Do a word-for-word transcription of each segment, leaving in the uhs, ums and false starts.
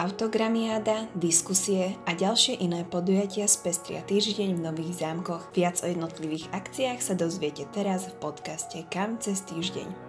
autogramiáda, diskusie a ďalšie iné podujatia spestria týždeň v Nových Zámkoch. Viac o jednotlivých akciách sa dozviete teraz v podcaste Kam cez týždeň.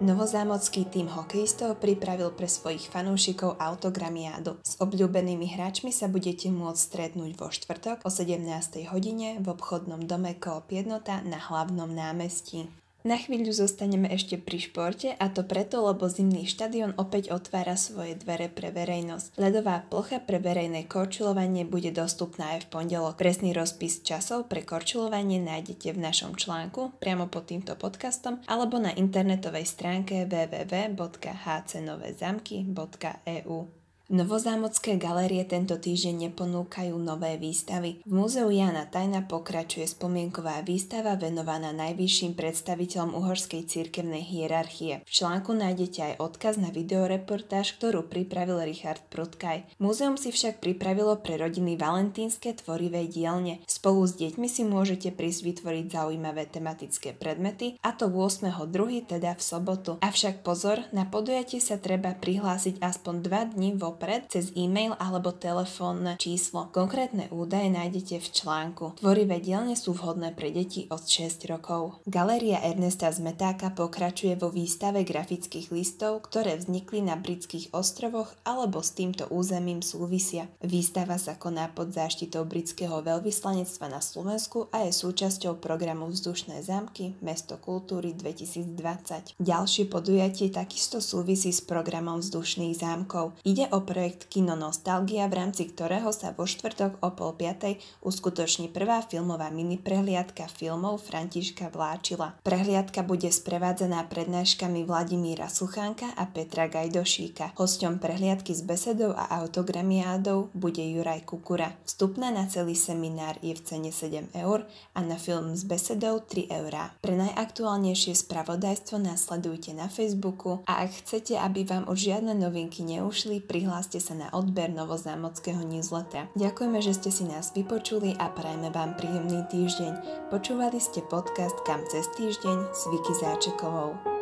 Novozámocký tím hokejistov pripravil pre svojich fanúšikov autogramiádu. S obľúbenými hráčmi sa budete môcť stretnúť vo štvrtok o sedemnástej hodine v obchodnom dome Koop jednota na hlavnom námestí. Na chvíľu zostaneme ešte pri športe, a to preto, lebo zimný štadión opäť otvára svoje dvere pre verejnosť. Ľadová plocha pre verejné korčuľovanie bude dostupná aj v pondelok. Presný rozpis časov pre korčuľovanie nájdete v našom článku priamo pod týmto podcastom alebo na internetovej stránke w w w bodka h c nové zamky bodka e u. Novozámocké galérie tento týždeň neponúkajú nové výstavy. V múzeu Jána Tajna pokračuje spomienková výstava venovaná najvyšším predstaviteľom uhorskej cirkevnej hierarchie. V článku nájdete aj odkaz na videoreportáž, ktorú pripravil Richard Protkay. Múzeum si však pripravilo pre rodiny valentínske tvorivé dielne. Spolu s deťmi si môžete prísť vytvoriť zaujímavé tematické predmety, a to ôsmeho druhého teda v sobotu. Avšak pozor, na podujatie sa treba prihlásiť aspoň dva dni vo pred cez e-mail alebo telefónne číslo. Konkrétne údaje nájdete v článku. Tvorivé dielne sú vhodné pre deti od šesť rokov. Galéria Ernesta Zmetáka pokračuje vo výstave grafických listov, ktoré vznikli na britských ostrovoch alebo s týmto územím súvisia. Výstava sa koná pod záštitou britského veľvyslanectva na Slovensku a je súčasťou programu Vzdušné zámky Mesto kultúry dvetisícdvadsať. Ďalšie podujatie takisto súvisí s programom Vzdušných zámkov. Ide o projekt Kino Nostalgia, v rámci ktorého sa vo štvrtok o pol piatej uskutoční prvá filmová mini prehliadka filmov Františka Vláčila. Prehliadka bude sprevádzaná prednáškami Vladimíra Suchánka a Petra Gajdošíka. Hosťom prehliadky s besedou a autogramiádou bude Juraj Kukura. Vstupná na celý seminár je v cene sedem eur a na film s besedou tri eurá. Pre najaktuálnejšie spravodajstvo nasledujte na Facebooku, a ak chcete, aby vám už žiadne novinky neušli, prihláste sa na odber novozámockého newslettera. Ďakujeme, že ste si nás vypočuli, a prajeme vám príjemný týždeň. Počúvali ste podcast Kam cez týždeň s Vicky Záčekovou.